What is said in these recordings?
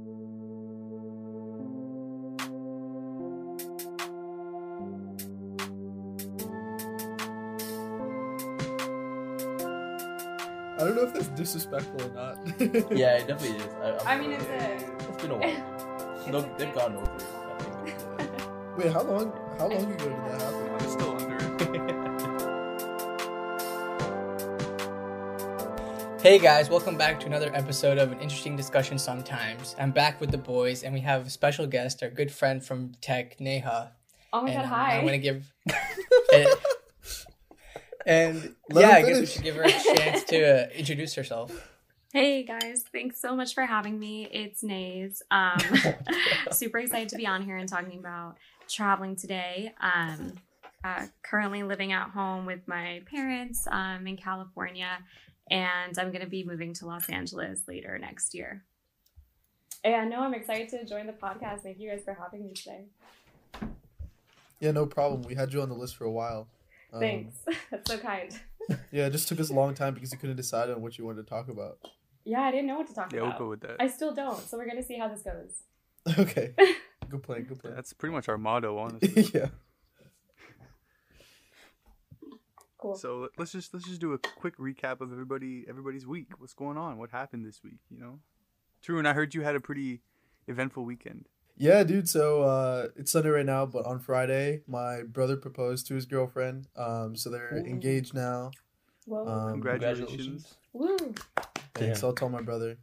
I don't know if that's disrespectful or not. Yeah, it definitely is. I mean, it's been a while. No, they've gone over it, I think. Wait, how long ago did that happen? I'm still under it. Hey guys, welcome back to another episode of An Interesting Discussion Sometimes. I'm back with the boys, and we have a special guest, our good friend from tech, Neha. Oh my god, hi. I'm going to give... And yeah, I guess we should give her a chance to introduce herself. Hey guys, thanks so much for having me. It's Nays. Super excited to be on here and talking about traveling today. Currently living at home with my parents in California, and I'm going to be moving to Los Angeles later next year. Yeah, no, I'm excited to join the podcast. Thank you guys for having me today. Yeah, no problem. We had you on the list for a while. Thanks. That's so kind. Yeah, it just took us a long time because you couldn't decide on what you wanted to talk about. Yeah, I didn't know what to talk about. Yeah, we'll go with that. I still don't, so we're going to see how this goes. Okay. Good plan, good plan. That's pretty much our motto, honestly. Yeah. Cool. So let's just do a quick recap of everybody's week. What's going on? What happened this week, you know? True, and I heard you had a pretty eventful weekend. Yeah, dude. So it's Sunday right now, but on Friday, my brother proposed to his girlfriend. So they're engaged now. Whoa. Congratulations. Woo. Thanks. I'll tell my brother.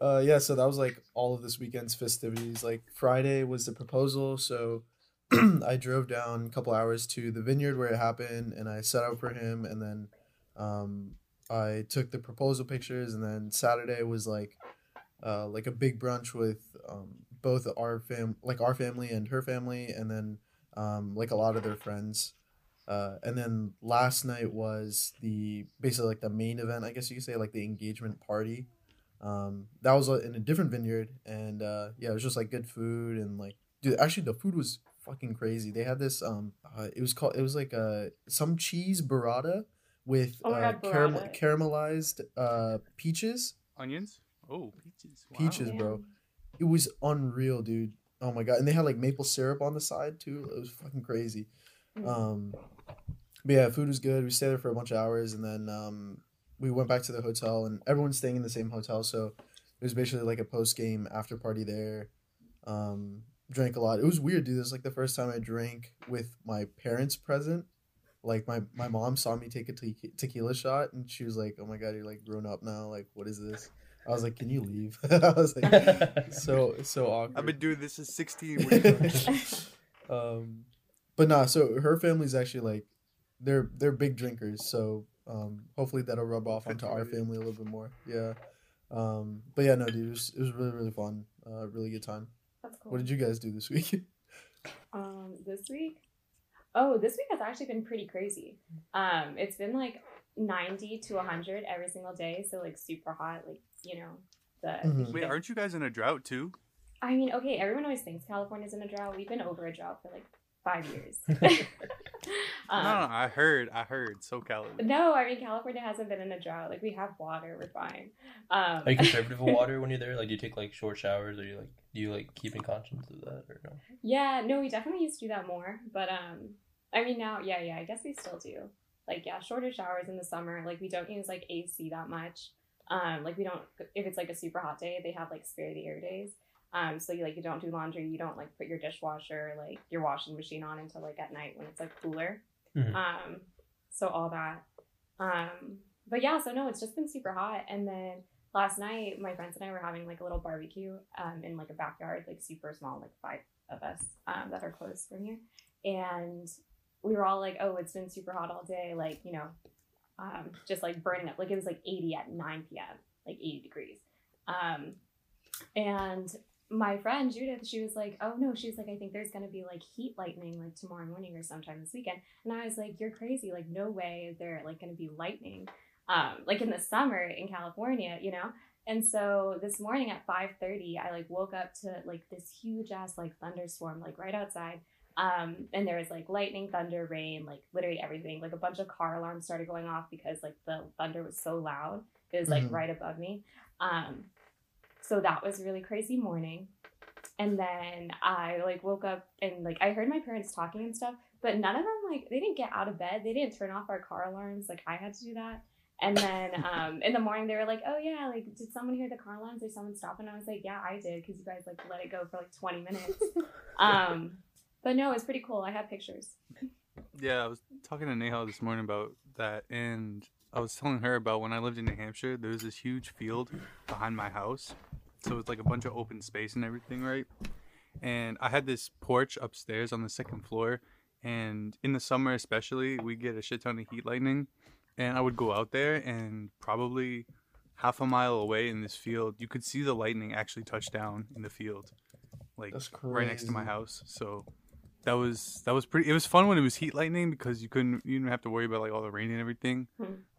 Yeah, so that was like all of this weekend's festivities. Like Friday was the proposal. So I drove down a couple hours to the vineyard where it happened, and I set out for him. And then I took the proposal pictures. And then Saturday was like a big brunch with both our family and her family, and then like a lot of their friends, and then last night was basically the main event, I guess you could say, like the engagement party. That was in a different vineyard, and it was just like good food, and like, dude, actually the food was fucking crazy. They had this it was like some cheese burrata with caramelized peaches, onions. Oh, peaches. Wow. Peaches, bro. It was unreal, dude. Oh my god. And they had like maple syrup on the side too. It was fucking crazy. But yeah, food was good. We stayed there for a bunch of hours, and then we went back to the hotel, and everyone's staying in the same hotel, so it was basically like a post-game after party there. Drank a lot. It was weird, dude. It was like the first time I drank with my parents present. Like my mom saw me take a tequila shot, and she was like, "Oh my god, you're like grown up now. Like, what is this?" I was like, "Can you leave?" I was like, so awkward. I've been doing this since 16 years. But nah, so her family's actually like, they're big drinkers. So hopefully that'll rub off onto our family a little bit more. Yeah. But yeah, no, dude, it was really, really fun. Really good time. That's cool. What did you guys do this week? This week? Oh, this week has actually been pretty crazy. It's been like 90 to 100 every single day. So like super hot, like, you know, Wait, aren't you guys in a drought too? I mean, okay, everyone always thinks California's in a drought. We've been over a drought for like 5 years. No, I heard SoCal. No, I mean, California hasn't been in a drought. Like, we have water, we're fine. Are you conservative with water when you're there? Like, do you take like short showers, or do you keep in conscience of that, or no? Yeah, no, we definitely used to do that more, but I mean now, yeah, I guess we still do. Like, yeah, shorter showers in the summer. Like, we don't use like AC that much. Like, we don't, if it's like a super hot day, they have like spare the air days. So you like, you don't do laundry, you don't like put your dishwasher, like your washing machine on until like at night when it's like cooler. Mm-hmm. So all that. But yeah, so no, it's just been super hot. And then last night, my friends and I were having like a little barbecue, in like a backyard, like super small, like 5 of us, that are close from here. And we were all like, "Oh, it's been super hot all day. Like, you know, just like burning up." Like, it was like 80 at 9 p.m., like 80 degrees. And my friend Judith, she was like, "Oh no," she's like, "I think there's gonna be like heat lightning like tomorrow morning or sometime this weekend." And I was like, "You're crazy. Like, no way is there like gonna be lightning like in the summer in California, you know?" And so this morning at 5:30, I like woke up to like this huge ass like thunderstorm like right outside. And there was like lightning, thunder, rain, like literally everything. Like, a bunch of car alarms started going off because like the thunder was so loud. It was like right above me. So that was a really crazy morning. And then I like woke up and like I heard my parents talking and stuff, but none of them, like, they didn't get out of bed. They didn't turn off our car alarms. Like, I had to do that. And then in the morning they were like, oh yeah, like, did someone hear the car alarms? Did someone stop? And I was like, yeah, I did, because you guys like let it go for like 20 minutes. But no, it's pretty cool. I have pictures. Yeah, I was talking to Neha this morning about that, and I was telling her about when I lived in New Hampshire, there was this huge field behind my house. So it's like a bunch of open space and everything, right? And I had this porch upstairs on the second floor. And in the summer especially, we get a shit ton of heat lightning. And I would go out there, and probably half a mile away in this field, you could see the lightning actually touch down in the field. Like, right next to my house. So that was pretty. It was fun when it was heat lightning, because you didn't have to worry about like all the rain and everything.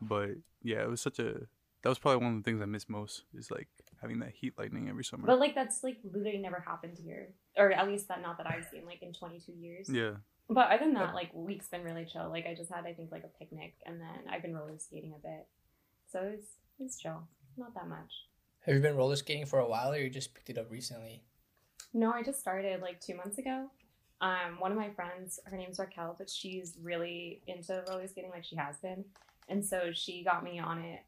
But yeah, it was that was probably one of the things I miss most, is like having that heat lightning every summer. But like, that's like literally never happened here, or at least that, not that I've seen, like in 22 years. Yeah. But other than that, like, week's been really chill. Like, I just had, I think, like a picnic, and then I've been roller skating a bit. So it's chill, not that much. Have you been roller skating for a while, or you just picked it up recently? No, I just started like 2 months ago. One of my friends, her name's Raquel, but she's really into roller skating, like she has been. And so she got me on it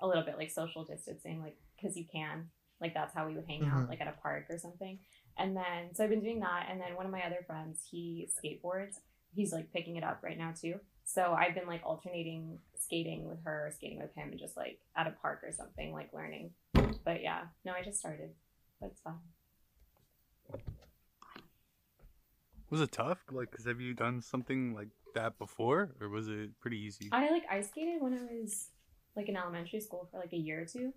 a little bit, like social distancing, like, because you can. Like, that's how we would hang out, like at a park or something. And then, so I've been doing that. And then one of my other friends, he skateboards. He's like picking it up right now too. So I've been like alternating skating with her, or skating with him, and just like at a park or something, like learning. But yeah, no, I just started. But it's fun. Was it tough? Like, because have you done something like that before, or was it pretty easy? I like ice skated when I was like in elementary school for like a year or two,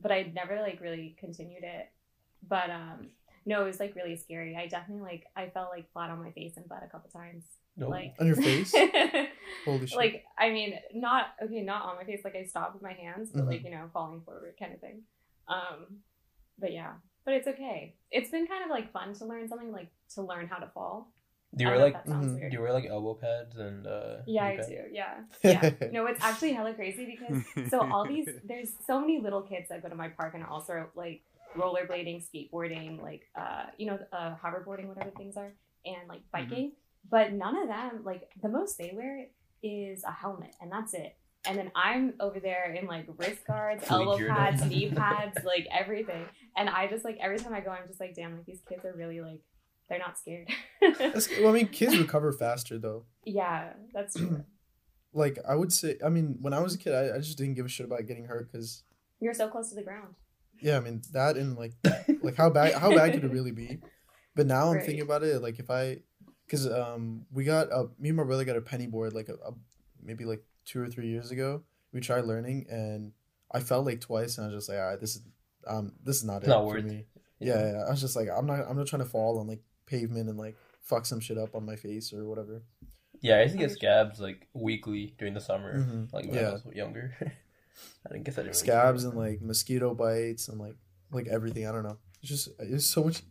but I'd never like really continued it. But no, it was like really scary. I definitely like, I fell like flat on my face and butt a couple times. No, like on your face? Holy shit. Like, I mean, not on my face. Like, I stopped with my hands, but like, you know, falling forward kind of thing. But yeah. But it's okay. It's been kind of like fun to learn something, like to learn how to fall. Do you wear like do you wear like elbow pads and yeah, I do. Yeah. Yeah. No, it's actually hella crazy, because there's so many little kids that go to my park and also are like rollerblading, skateboarding, like hoverboarding, whatever things are, and like biking. But none of them, like, the most they wear is a helmet, and that's it. And then I'm over there in like wrist guards, elbow pads, knee pads, like everything. And I just like, every time I go, I'm just like, damn, like these kids are really like, they're not scared. Well, I mean, kids recover faster though. Yeah, that's true. Like, I would say, I mean, when I was a kid, I just didn't give a shit about getting hurt, because you're so close to the ground. Yeah, I mean, that, and like, like how bad could it really be? But now I'm thinking about it, like, if I, because me and my brother got a penny board, like a maybe like 2 or 3 years ago. We tried learning, and I fell like twice, and I was just like, all right, this is not it for me. Yeah, I was just like, I'm not trying to fall on like pavement and like fuck some shit up on my face or whatever. Yeah, I used to get scabs like weekly during the summer, like when I was younger. I didn't get that. Scabs and like mosquito bites and like everything. I don't know. It's so much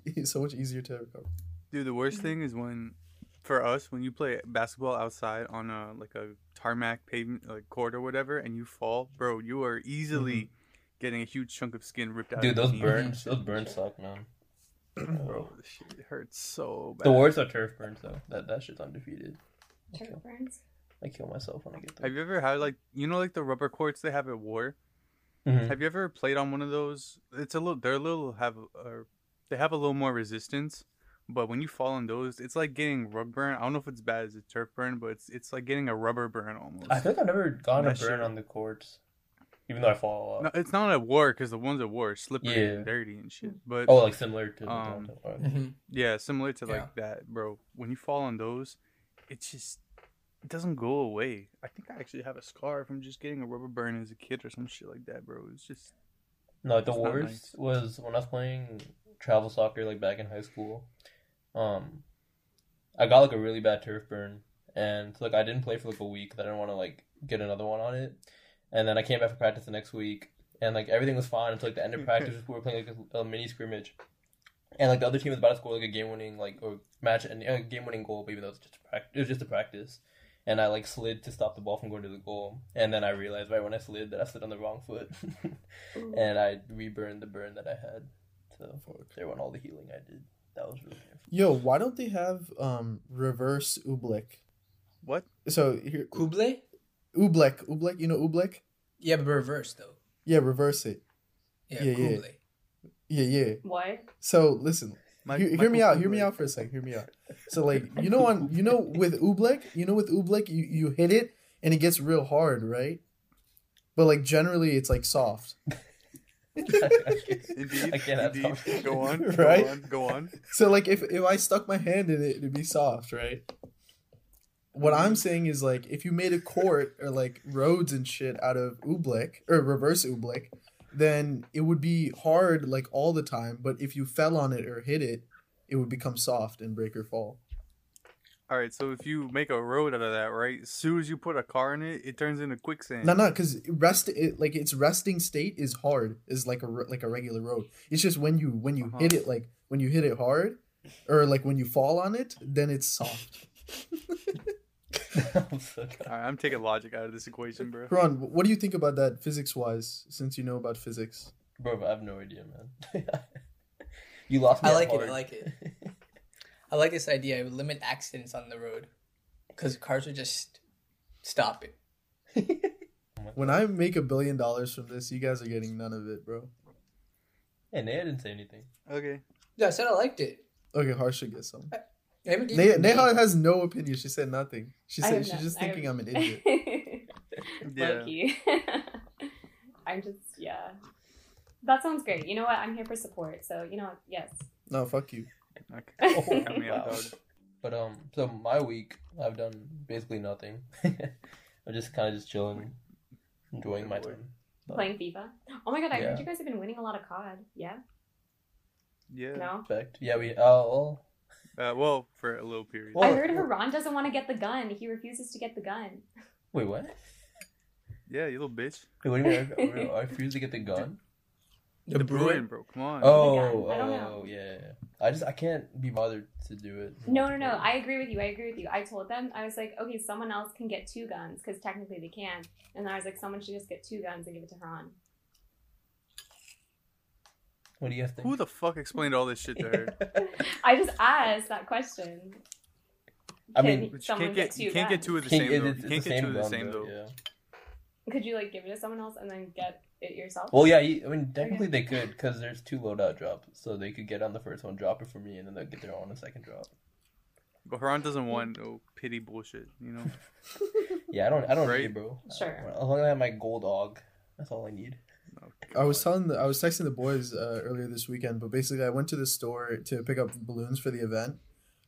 easier to recover. Dude, the worst thing is when, for us, when you play basketball outside on a like a tarmac pavement, like court or whatever, and you fall, bro, you are easily getting a huge chunk of skin ripped out. Dude, those burns suck, man. Bro, this shit hurts so bad. The worst are turf burns, though. That shit's undefeated. Turf burns? I kill myself when I get there. Have you ever had like, you know, like the rubber courts they have at war? Have you ever played on one of those? They have a little more resistance. But when you fall on those, it's like getting rug burn. I don't know if it's as bad as a turf burn, but it's like getting a rubber burn almost. I think I've never gotten a burn on the courts, even though I fall a lot. No, it's not at war, because the ones at war are slippery and dirty and shit. But like similar to like that, bro. When you fall on those, it doesn't go away. I think I actually have a scar from just getting a rubber burn as a kid or some shit like that, bro. It's just the worst was when I was playing travel soccer, like back in high school. I got like a really bad turf burn, and like I didn't play for like a week, because I didn't want to like get another one on it. And then I came back for practice the next week, and like everything was fine until like the end of practice. We were playing like a mini scrimmage, and like the other team was about to score like a game-winning goal, but even though it was just a practice. and I like slid to stop the ball from going to the goal, and then I realized right when I slid that I slid on the wrong foot, and I reburned the burn that I had. So there went all the healing I did. That was really painful. Yo, why don't they have reverse Oobleck? What? So here, Kublai? Oobleck, you know Oobleck? Yeah, but reverse though. Yeah, reverse it. Yeah, Kublai. Yeah. Why? So listen. Hear me out for a second. So like with Oobleck, you hit it and it gets real hard, right? But like generally it's like soft. Indeed. Go on. So like if I stuck my hand in it, it'd be soft, right? What I'm saying is like if you made a court or like roads and shit out of Oobleck or reverse Oobleck, then it would be hard like all the time, but if you fell on it or hit it, it would become soft and break or fall. All right, so if you make a road out of that, right, as soon as you put a car in it, it turns into quicksand. No, because its resting state is hard, is like a regular road. It's just when you hit it, like when you hit it hard, or like when you fall on it, then it's soft. All right, I'm taking logic out of this equation, bro. Ron, what do you think about that physics-wise, since you know about physics? Bro, I have no idea, man. You lost me. I like it. I like this idea. I would limit accidents on the road because cars would just stop it. When I make $1 billion from this, you guys are getting none of it, bro. And Neha didn't say anything. Okay. Yeah, I said I liked it. Okay, Harsh should get some. Neha has no opinion. She said nothing. She said she's just thinking I'm an idiot. Yeah. I'm just, yeah. That sounds great. You know what? I'm here for support. So, you know, yes. No, fuck you. Okay. Oh, wow. But so my week, I've done basically nothing. I'm just kind of just chilling, enjoying my time. Playing FIFA. Oh my god! I heard you guys have been winning a lot of COD. Yeah. Yeah. No. Fact. Yeah, we all. Well, for a little period. Well, I heard Haran doesn't want to get the gun. He refuses to get the gun. Wait, what? Yeah, you little bitch. Wait, what do you mean? I refuse to get the gun. The Bruin, bro. Come on. Oh, yeah. I can't be bothered to do it. No. I agree with you. I told them, I was like, okay, someone else can get two guns because technically they can. And then I was like, someone should just get two guns and give it to Haran. What do you guys think? Who the fuck explained all this shit to her? I just asked that question. I mean, you can't get two of the same though. Yeah. Could you like give it to someone else and then get it yourself? Well, yeah, I mean, technically they could, because there's two loadout drops, so they could get on the first one, drop it for me, and then they'll get their own on the second drop. But Haran doesn't want no pity bullshit, you know? Yeah, I don't need it, bro. Sure. As long as I have my gold AUG, that's all I need. Okay. I was texting the boys earlier this weekend, but basically I went to the store to pick up balloons for the event,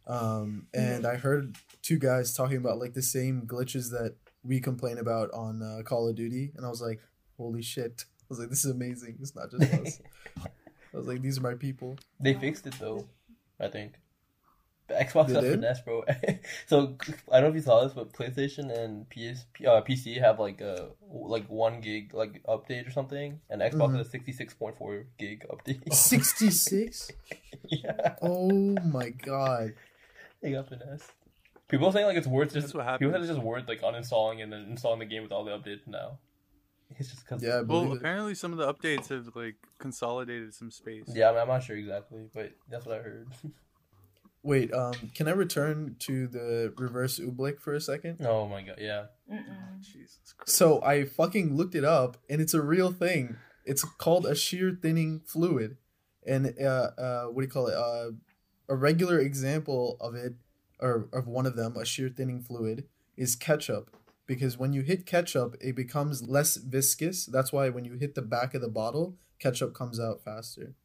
and I heard two guys talking about like the same glitches that we complain about on Call of Duty, and I was like, holy shit. I was like, this is amazing. It's not just us. I was like, these are my people. They fixed it, though, I think. The Xbox has finesse, bro. So, I don't know if you saw this, but PlayStation and PC have, like 1 gig, like, update or something. And Xbox has a 66.4 gig update. 66? Yeah. Oh, my God. They got finesse. People are saying, like, it's worth just... People said it's just worth, like, uninstalling and then installing the game with all the updates now. It's just because apparently some of the updates have like consolidated some space. Yeah, I mean, I'm not sure exactly, but that's what I heard. Wait, can I return to the reverse Oobleck for a second? Oh my god, yeah. Jesus Christ. So I fucking looked it up, and it's a real thing. It's called a shear thinning fluid, and what do you call it? A regular example of it, or of one of them, a shear thinning fluid, is ketchup. Because when you hit ketchup, it becomes less viscous. That's why when you hit the back of the bottle, ketchup comes out faster.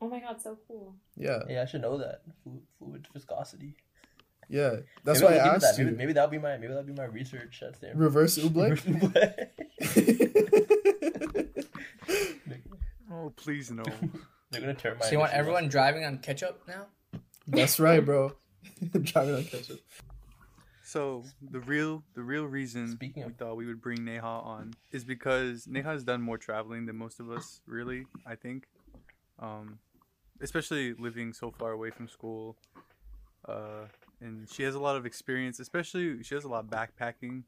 Oh my god, so cool. Yeah. Yeah, I should know that. Fluid viscosity. Yeah. That's why I asked you. Maybe that'll be my research. That's there. Reverse Oobleck? Oh, please no. They're gonna turn my... So you want everyone driving on ketchup now? That's right, bro. Driving on ketchup. So the real reason we thought we would bring Neha on is because Neha's done more traveling than most of us, really, I think. Especially living so far away from school, and she has a lot of experience. Especially, she has a lot of backpacking,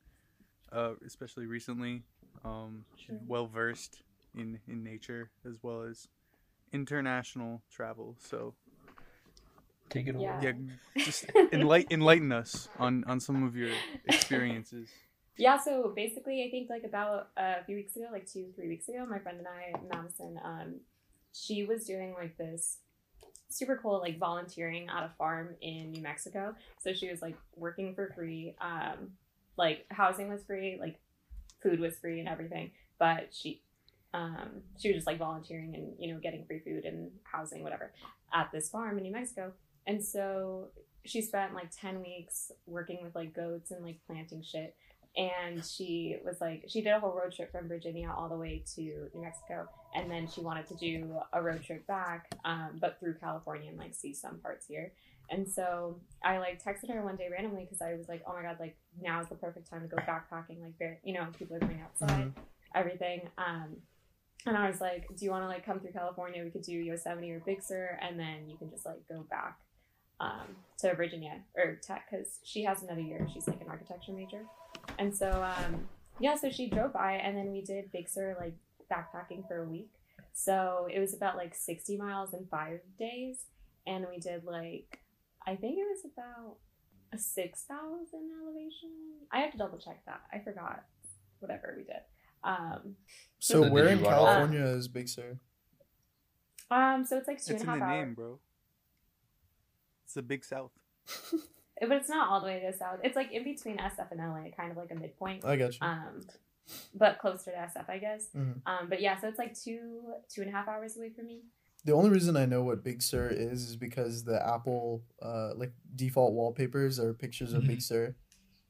especially recently. Sure. Well versed in nature as well as international travel. So take it away. Yeah, just enlighten us on some of your experiences. Yeah, so basically, I think like about a few weeks ago, like 2-3 weeks ago, my friend and I, Madison, she was doing like this super cool like volunteering at a farm in New Mexico. So she was like working for free, like housing was free, like food was free and everything. But she was just like volunteering and, you know, getting free food and housing, whatever, at this farm in New Mexico. And so she spent like 10 weeks working with like goats and like planting shit. And she was like, she did a whole road trip from Virginia all the way to New Mexico. And then she wanted to do a road trip back, but through California and like see some parts here. And so I like texted her one day randomly because I was like, oh my God, like now is the perfect time to go backpacking. Like, you know, people are going outside, everything. And I was like, do you want to like come through California? We could do Yosemite or Big Sur, and then you can just like go back to Virginia or tech, because she has another year. She's like an architecture major. And so, yeah, so she drove by, and then we did Big Sur, like, backpacking for a week. So it was about, like, 60 miles in 5 days, and we did, like, I think it was about 6,000 elevation. I have to double-check that. I forgot. Whatever we did. So where in California is Big Sur? So it's, like, 2.5 hours. It's in the name, bro. It's the Big South. But it's not all the way to the south. It's like in between SF and LA, kind of like a midpoint. I got you. But closer to SF, I guess. Mm-hmm. But yeah, so it's like 2.5 hours away from me. The only reason I know what Big Sur is because the Apple like default wallpapers are pictures of Big Sur,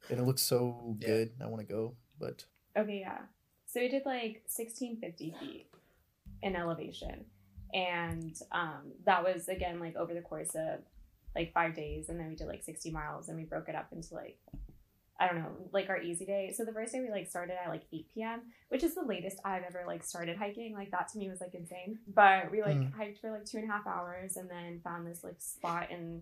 and it looks so good. I want to go, but okay, yeah. So we did like 1,650 feet in elevation, and that was again like over the course of like 5 days, and then we did like 60 miles, and we broke it up into like, I don't know, like our easy day. So the first day we like started at like 8 p.m., which is the latest I've ever like started hiking. Like that to me was like insane. But we like hiked for like 2.5 hours, and then found this like spot. And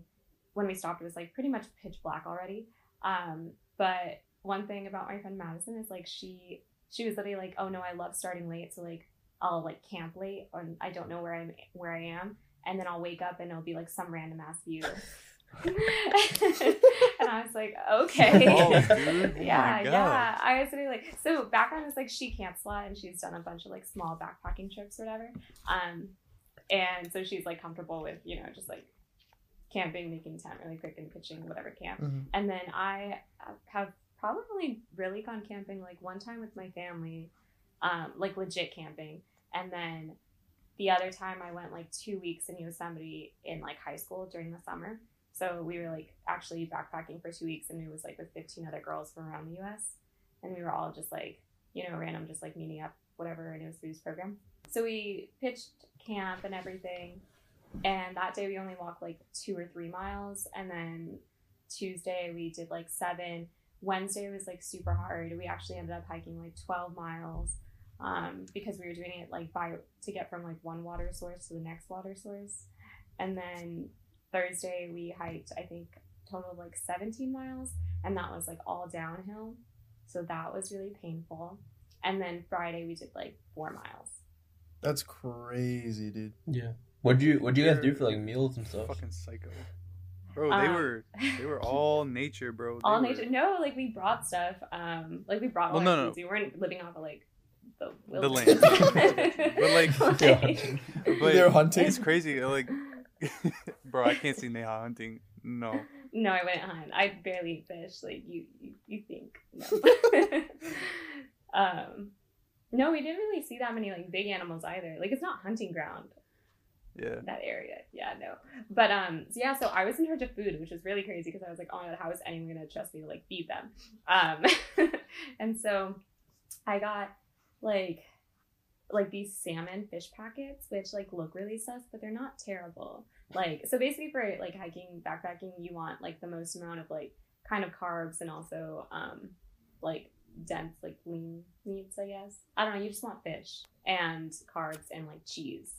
when we stopped, it was like pretty much pitch black already. But one thing about my friend Madison is like she was literally like, oh no, I love starting late. So like I'll like camp late, and I don't know where I am. And then I'll wake up and it'll be like some random ass view. And I was like, okay. Oh, dude. Yeah. I was really like, so background is like she camps a lot, and she's done a bunch of like small backpacking trips or whatever. And so she's like comfortable with, you know, just like camping, making tent really quick and pitching whatever camp. Mm-hmm. And then I have probably really gone camping like one time with my family, like legit camping. And then the other time I went like 2 weeks in Yosemite in like high school during the summer. So we were like actually backpacking for 2 weeks, and it was like with 15 other girls from around the US. And we were all just like, you know, random, just like meeting up, whatever. And it was through this program. So we pitched camp and everything. And that day we only walked like 2 or 3 miles. And then Tuesday we did like 7. Wednesday was like super hard. We actually ended up hiking like 12 miles. Because we were doing it like to get from like one water source to the next water source. And then Thursday we hiked, I think, total of like 17 miles, and that was like all downhill. So that was really painful. And then Friday we did like 4 miles. That's crazy, dude. Yeah. What'd you guys do for like meals and stuff? Fucking psycho. Bro, they were all nature, bro. Nature. No, like we brought stuff. Like we brought no. We weren't living off of like the land. But they're hunting. It's crazy. Like, bro, I can't see Neha hunting. No, I wouldn't hunt. I barely eat fish. Like you think. No. No, we didn't really see that many like big animals either. Like it's not hunting ground. Yeah. That area. Yeah, no. But so I was in charge of food, which was really crazy because I was like, oh my God, how is anyone gonna trust me to like feed them? And so I got like these salmon fish packets, which like look really sus, but they're not terrible. Like, so basically for like hiking, backpacking, you want like the most amount of like kind of carbs and also like dense, like lean meats, I guess. I don't know, you just want fish and carbs and like cheese.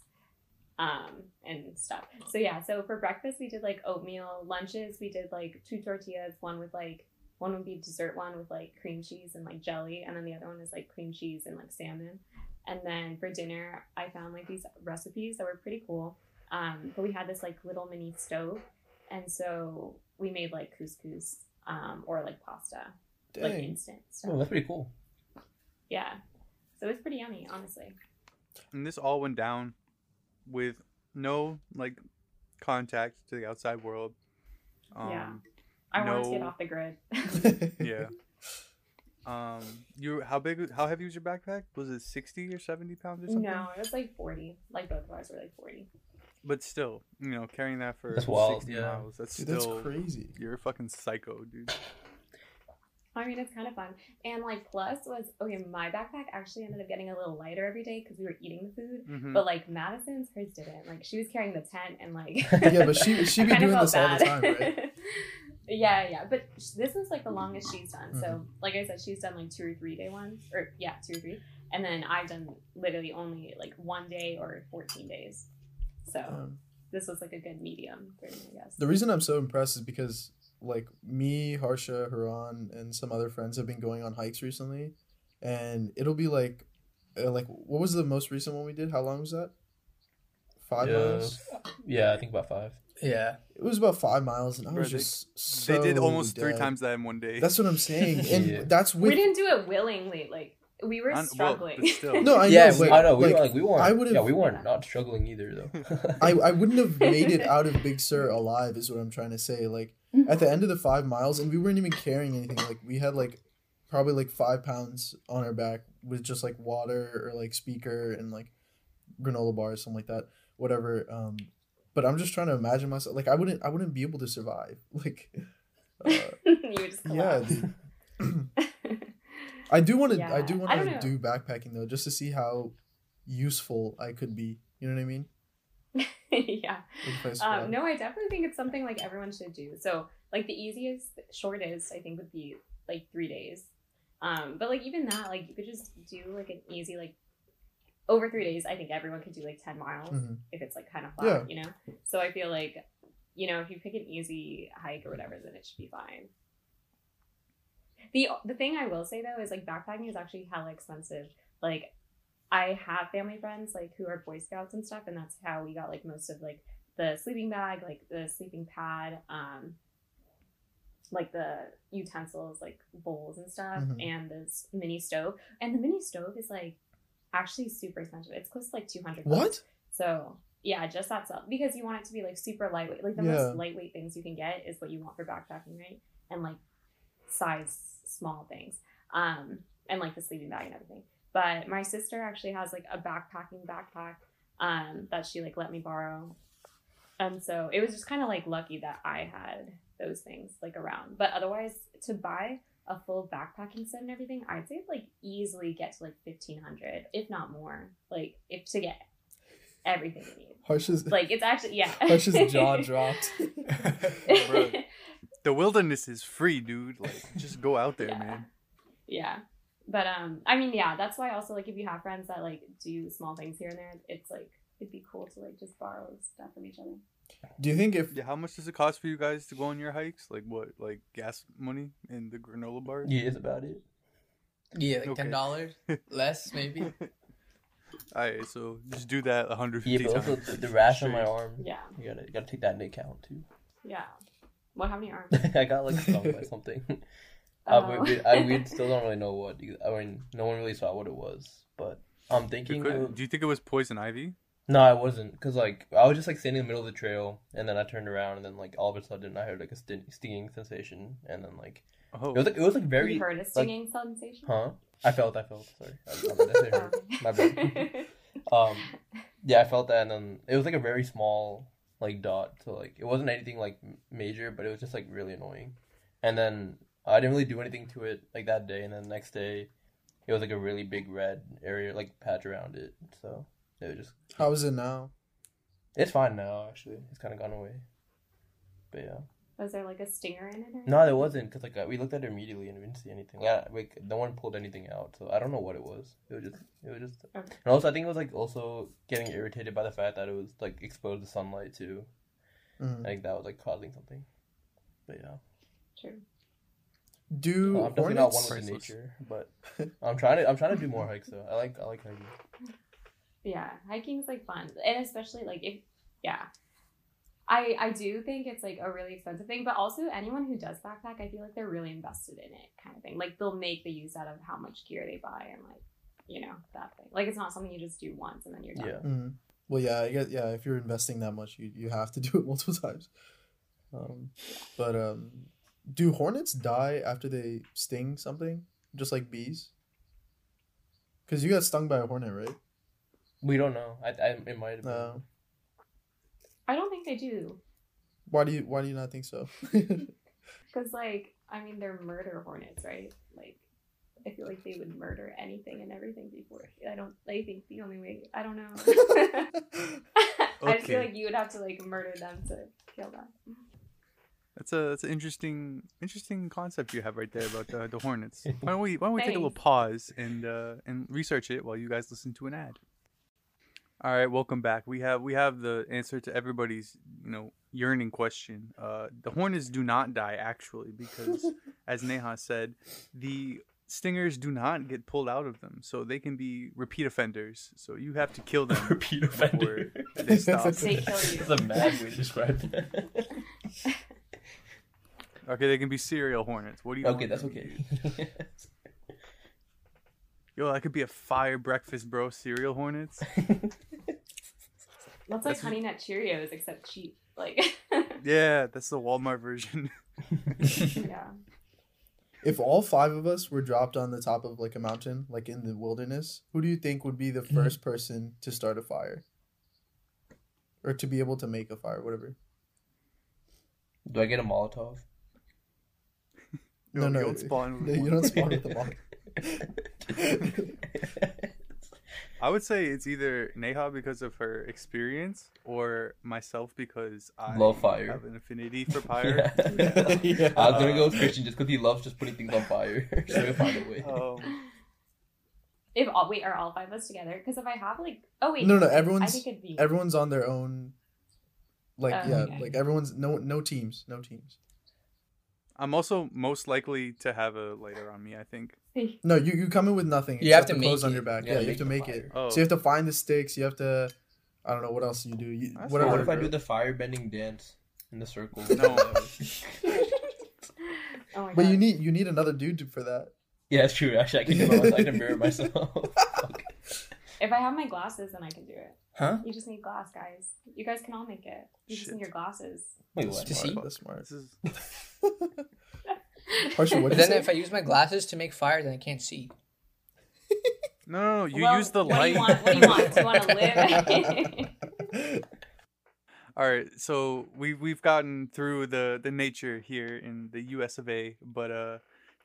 and stuff. So yeah, so for breakfast we did like oatmeal. Lunches we did like two tortillas, one would be dessert one with like cream cheese and like jelly, and then the other one is like cream cheese and like salmon. And then for dinner I found like these recipes that were pretty cool, but we had this like little mini stove, and so we made like couscous or like pasta. Dang. Like instant stuff. Oh, that's pretty cool. Yeah, so it's pretty yummy, honestly. And this all went down with no like contact to the outside world. Yeah, I wanted to get off the grid. Yeah. How heavy was your backpack? Was it 60 or 70 pounds or something? No, it was like 40. Like both of ours were like 40. But still, you know, carrying that for 60 miles. That's crazy. You're a fucking psycho, dude. I mean, it's kind of fun. And like, plus was, okay, my backpack actually ended up getting a little lighter every day because we were eating the food. Mm-hmm. But like Madison's, hers didn't. Like she was carrying the tent and like. Yeah, but she be doing this all the time, right? Yeah. But this was like the longest she's done. Mm-hmm. So like I said, she's done like 2 or 3 day ones, or yeah, 2 or 3. And then I've done literally only like 1 day or 14 days. So this was like a good medium for me, I guess. The reason I'm so impressed is because like me, Harsha, Haran, and some other friends have been going on hikes recently, and it'll be like what was the most recent one we did? How long was that? 5 miles? Yeah, I think about 5. Yeah, it was about 5 miles, and I was so they did almost dead. 3 times that in 1 day. That's what I'm saying, and yeah. That's we didn't do it willingly. Like we were struggling. Well, still. No, I know. Yeah, but, I know. We like we weren't. We weren't not struggling either, though. I wouldn't have made it out of Big Sur alive, is what I'm trying to say. Like. At the end of the 5 miles, and we weren't even carrying anything. Like we had like probably like 5 pounds on our back with just like water or like speaker and like granola bars, something like that, whatever. But I'm just trying to imagine myself. Like I wouldn't be able to survive. Like you would just collapse. Yeah. I do want to do backpacking though, just to see how useful I could be. You know what I mean? Yeah. No, I definitely think it's something like everyone should do. So like the easiest, shortest, I think would be like 3 days. But like even that, like you could just do like an easy like over 3 days. I think everyone could do like 10 miles, mm-hmm. if it's like kind of flat, yeah. You know. So I feel like, you know, if you pick an easy hike or whatever, then it should be fine. The thing I will say though is like backpacking is actually hella expensive. Like. I have family friends like who are Boy Scouts and stuff, and that's how we got like most of like the sleeping bag, like the sleeping pad, like the utensils, like bowls and stuff, mm-hmm. and this mini stove. And the mini stove is like actually super expensive. It's close to like $200. What? So yeah, just that stuff, because you want it to be like super lightweight. Like the most lightweight things you can get is what you want for backpacking, right? And like size small things, and like the sleeping bag and everything. But my sister actually has like a backpack that she like let me borrow. And so it was just kind of like lucky that I had those things like around. But otherwise, to buy a full backpacking set and everything, I'd say like easily get to like $1,500, if not more, like if to get everything you need. Harsh's, like it's actually, yeah. Harsh's jaw dropped. Bro, the wilderness is free, dude. Like just go out there, man. Yeah. But I mean, yeah, that's why also like if you have friends that like do small things here and there, it's like it'd be cool to like just borrow stuff from each other. Do you think how much does it cost for you guys to go on your hikes? Like what, like gas money and the granola bar? Yeah, that's about it. Yeah, like $10 less maybe. Alright, so just do that 150 times. Yeah, but also the rash on my arm. Yeah, you gotta take that into account too. Yeah, what? How many arms? I got like stung by something. We still don't really know what. I mean, no one really saw what it was, but I'm thinking. Do you think it was poison ivy? No, I wasn't, cause like I was just like standing in the middle of the trail, and then I turned around, and then like all of a sudden I heard like a stinging sensation, and then like it was like very. You heard a stinging sensation? Huh? I felt. Sorry, my bad. Yeah, I felt that, and then it was like a very small like dot, so like it wasn't anything like major, but it was just like really annoying, and then. I didn't really do anything to it, like, that day, and then the next day, it was, like, a really big red area, like, patch around it, so it was just... How is it now? It's fine now, actually. It's kind of gone away, but yeah. Was there like a stinger in it? No, there wasn't, because like we looked at it immediately and we didn't see anything. Yeah, like no one pulled anything out, so I don't know what it was. It was just. Okay. And also, I think it was like also getting irritated by the fact that it was like exposed to sunlight too. Mm-hmm. Like that was like causing something. But yeah. True. Do I'm definitely not one with nature, but I'm trying to do more hikes though. I like hiking. Yeah, hiking's like fun, and especially like if yeah. I do think it's, like, a really expensive thing, but also anyone who does backpack, I feel like they're really invested in it kind of thing. Like, they'll make the use out of how much gear they buy and, like, you know, that thing. Like, it's not something you just do once and then you're done. Yeah. Mm-hmm. Well, yeah, I guess, yeah, if you're investing that much, you have to do it multiple times. But do hornets die after they sting something? Just like bees? Because you got stung by a hornet, right? We don't know. It might have been. I don't think they do. Why do you not think so? Because, like, I mean, they're murder hornets, right? Like, I feel like they would murder anything and everything before. I think the only way, I don't know. I just feel like you would have to, like, murder them to kill them. That's an interesting concept you have right there about the hornets. Why don't we take a little pause and research it while you guys listen to an ad? All right, welcome back. We have the answer to everybody's, you know, yearning question. The hornets do not die, actually, because, as Neha said, the stingers do not get pulled out of them, so they can be repeat offenders. So you have to kill them. Repeat offender. They stop. They kill you. That's a mad way to describe that. Okay, they can be serial hornets. What do you? Okay, that's okay. Yo, that could be a fire breakfast, bro. Cereal hornets. That's like Honey Nut Cheerios, except cheap. Like. Yeah, that's the Walmart version. Yeah. If all five of us were dropped on the top of like a mountain, like in the wilderness, who do you think would be the first person to start a fire? Or to be able to make a fire, whatever. Do I get a Molotov? No, you don't spawn. No, you don't spawn with the Molotov. I would say it's either Neha because of her experience or myself because I love fire. Have an affinity for fire. Yeah. Yeah. I was going to go with Christian just because he loves just putting things on fire. So we'll find a way. Are all five of us together? Because if I have like... Oh, wait. No, everyone's on their own. Like, yeah, okay. Like everyone's... No teams. I'm also most likely to have a lighter on me, I think. No, you come in with nothing. You have to make clothes on your back. Yeah, you have to make it. Oh. So you have to find the sticks. You have to... I don't know. What else do you do? What if I do the firebending dance in the circle? No. Oh my God. But you need another dude for that. Yeah, that's true. Actually, I can do it outside and mirror myself. Okay. If I have my glasses, then I can do it. Huh? You just need glass, guys. You guys can all make it. You just need your glasses. Wait, what? That's smart. Harsha, but then if I use my glasses to make fire, then I can't see. No, use the light. What do you want? Do you want to live? All right, so we've gotten through the nature here in the U.S. of A., but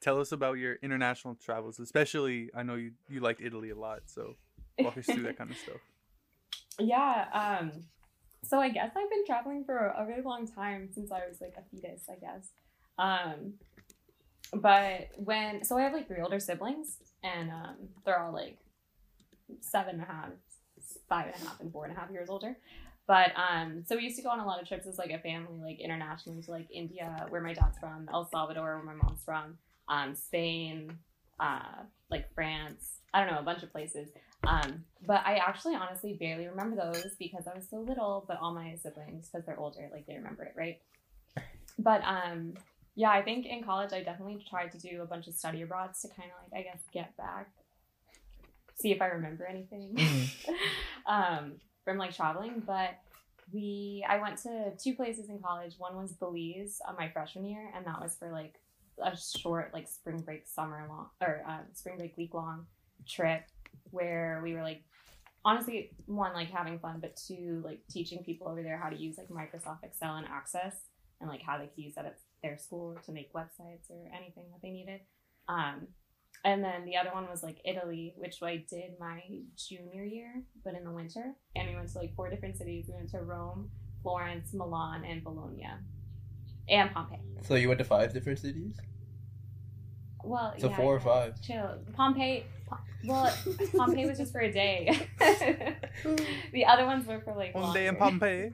tell us about your international travels, especially I know you liked Italy a lot, so walk us through that kind of stuff. Yeah, so I guess I've been traveling for a really long time since I was like a fetus, I guess. But I have like three older siblings and, they're all like 7.5, 5.5 and 4.5 years older. But, so we used to go on a lot of trips as like a family, like internationally to like India, where my dad's from, El Salvador, where my mom's from, Spain, like France, I don't know, a bunch of places. But I actually honestly barely remember those because I was so little, but all my siblings, because they're older, like they remember it. Right. But, yeah, I think in college I definitely tried to do a bunch of study abroads to kind of like, I guess, get back, see if I remember anything from like traveling. But I went to two places in college. One was Belize on my freshman year, and that was for like a short like spring break spring break week long trip where we were like, honestly, one, like having fun, but two, like teaching people over there how to use like Microsoft Excel and Access and like how they can use that at their school to make websites or anything that they needed. And then the other one was like Italy, which I did my junior year, but in the winter. And we went to like 4 different cities. We went to Rome, Florence, Milan, and Bologna. and Pompeii. So you went to 5 different cities? Well, so yeah, 4 or 5. Chill. Pompeii was just for a day. The other ones were for like one day in Pompeii.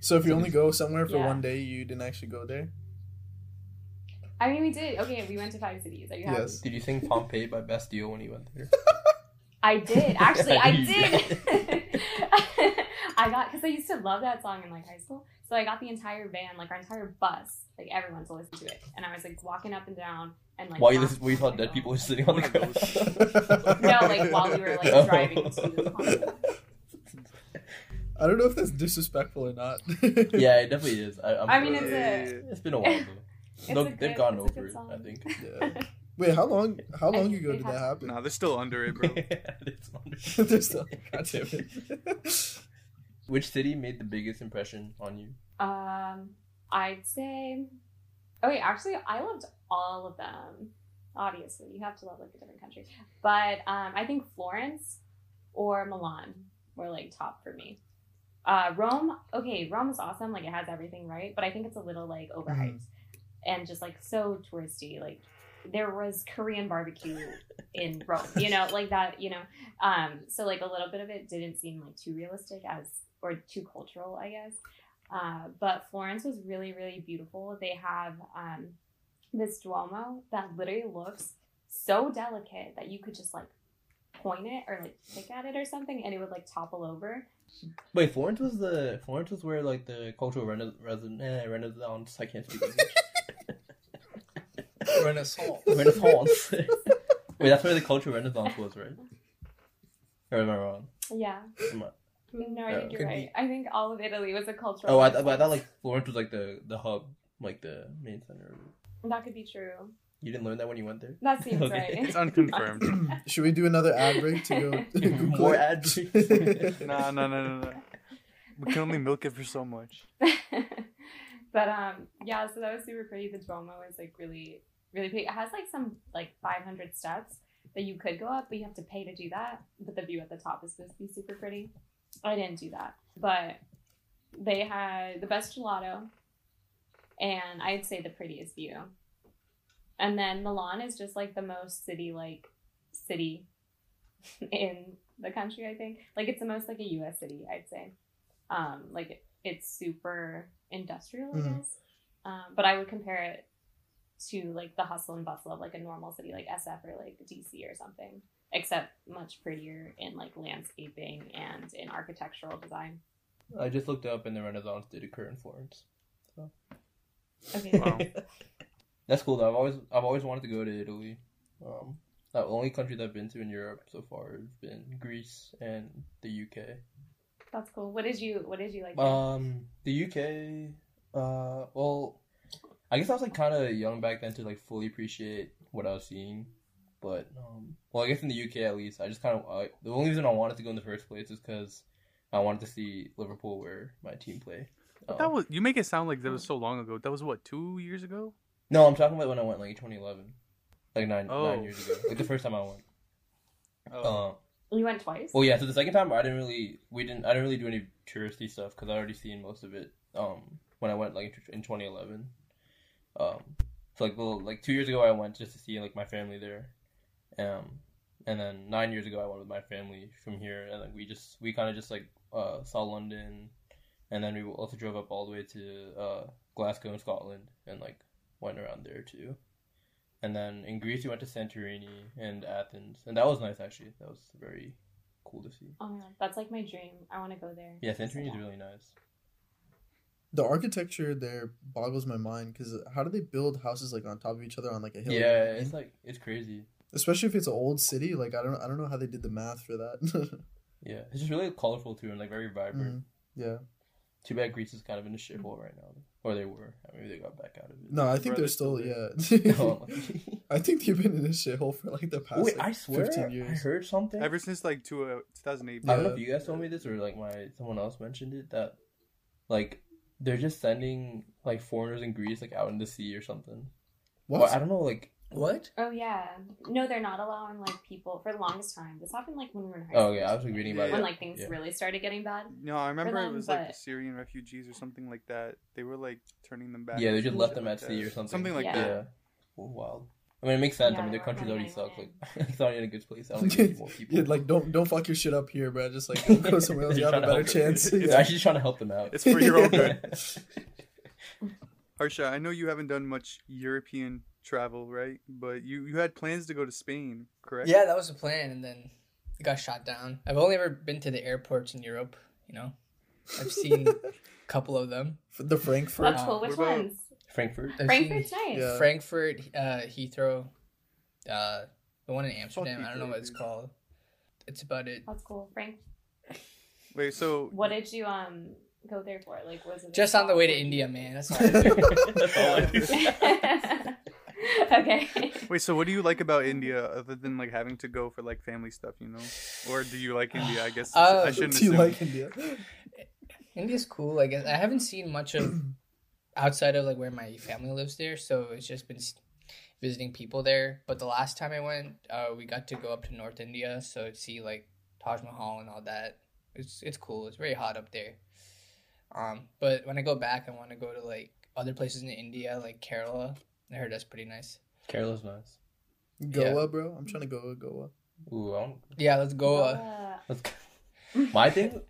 So if you only go somewhere for one day, you didn't actually go there? I mean, we did. Okay, we went to 5 cities. Are you happy? Yes. Did you sing Pompeii by Bastille when you went there? I did. Actually, I did. Because I used to love that song in like high school. So I got the entire van, like our entire bus, like everyone to listen to it. And I was like walking up and down. And like, we thought dead people were sitting on the couch. No, like while we were like driving to the concert. I don't know if that's disrespectful or not. Yeah, it definitely is. It's been a while though. They've gone over it, I think. Yeah. Wait, how long ago did that happen? Nah, they're still under it, bro. Yeah, they're still under it. God damn it. Which city made the biggest impression on you? I'd say... Okay, actually, I loved all of them. Obviously, you have to love like a different country. But I think Florence or Milan were like top for me. Rome is awesome. Like it has everything, right? But I think it's a little like overhyped and just like so touristy. Like there was Korean barbecue in Rome, you know, like that, you know. So like a little bit of it didn't seem like too realistic or too cultural, I guess. But Florence was really, really beautiful. They have this Duomo that literally looks so delicate that you could just like point it or like pick at it or something and it would like topple over. Wait, Florence was where like the cultural renaissance. I can't speak English. Renaissance. Wait, that's where the cultural renaissance was, right? Or am I wrong? Yeah. No, I think you're right. I think all of Italy was a cultural. Oh, I thought like Florence was like the hub, like the main center. That could be true. You didn't learn that when you went there? That seems right. It's unconfirmed. Should we do another ad break to go? More ad breaks? No. We can only milk it for so much. But yeah, so that was super pretty. The Duomo is like really, really pretty. It has like some like 500 steps that you could go up, but you have to pay to do that. But the view at the top is supposed to be super pretty. I didn't do that, but they had the best gelato and I'd say the prettiest view. And then Milan is just like the most city in the country, I think. Like it's the most like a US city, I'd say. Like it's super industrial, I guess. But I would compare it to like the hustle and bustle of like a normal city like SF or like DC or something. Except much prettier in like landscaping and in architectural design. I just looked up and the Renaissance did occur in Florence. So. Okay. Wow. That's cool though. I've always wanted to go to Italy. The only country that I've been to in Europe so far has been Greece and the UK. That's cool. What did you like? The UK. Well, I guess I was like kind of young back then to like fully appreciate what I was seeing. But, I guess in the UK at least, I just kind of, the only reason I wanted to go in the first place is because I wanted to see Liverpool where my team play. You make it sound like that was so long ago. That was, what, 2 years ago? No, I'm talking about when I went, like, 2011. Like, 9 years ago. Like, the first time I went. Oh. You went twice? Well, yeah, so the second time, I didn't really do any touristy stuff because I already seen most of it, when I went, like, in 2011. So, like, 2 years ago I went just to see, like, my family there. And then 9 years ago I went with my family from here, and like we kind of just like saw London, and then we also drove up all the way to Glasgow in Scotland, and like went around there too. And then in Greece we went to Santorini and Athens, and that was nice actually. That was very cool to see. Oh my god, that's like my dream. I want to go there. Yeah, Santorini is really nice. The architecture there boggles my mind because how do they build houses like on top of each other on like a hill? Yeah, it's like it's crazy. Especially if it's an old city, like I don't know how they did the math for that. Yeah, it's just really colorful too, and like very vibrant. Yeah. Too bad Greece is kind of in a shithole right now, or they were. Maybe they got back out of it. No, I think they're still yeah. No, I think they've been in a shithole for like the past. Wait, like, I swear, 15 years. I heard something ever since like 2008. Yeah. I don't know if you guys told me this or like someone else mentioned it that, like, they're just sending like foreigners in Greece like out in the sea or something. What? Well, I don't know, like. What? Oh, yeah. No, they're not allowing, like, people for the longest time. This happened, like, when we were in high school. Oh, yeah. I was like, reading about it. When, like, things really started getting bad. No, I remember them, it was, but... like, the Syrian refugees or something like that. They were, like, turning them back. Yeah, they just left them at sea or something. Something like that. Yeah. Oh, wow. I mean, it makes sense. Yeah, I mean, their country's already sucks. Like, I thought you had a good place. I was like, more people. Yeah, like, don't fuck your shit up here, bro. Just, like, go somewhere else. You have a better chance. Yeah, actually just trying to help them out. It's for your own good. Harsha, I know you haven't done much European travel, right? But you had plans to go to Spain, correct? Yeah, that was the plan, and then it got shot down. I've only ever been to the airports in Europe, you know? I've seen a couple of them. The Frankfurt. That's cool. Which ones? Frankfurt. Frankfurt's nice. Yeah. Frankfurt, Heathrow, the one in Amsterdam. I don't know what it's called. It's about it. That's cool. Wait, so... What did you go there for? Like, was it... Just on the way to India, man. That's all I do. Okay. Wait, so what do you like about India other than, like, having to go for, like, family stuff, you know? Or do you like India? I guess I shouldn't assume. Do you like India? India's cool, I guess. I haven't seen much of... outside of, like, where my family lives there, so it's just been visiting people there. But the last time I went, we got to go up to North India, so see, like, Taj Mahal and all that. It's cool. It's very hot up there. But when I go back, I want to go to, like, other places in India, like Kerala. I heard that's pretty nice. Kerala's nice. Goa, bro. I'm trying to go to Goa. Ooh, let's Goa. Let's go. My thing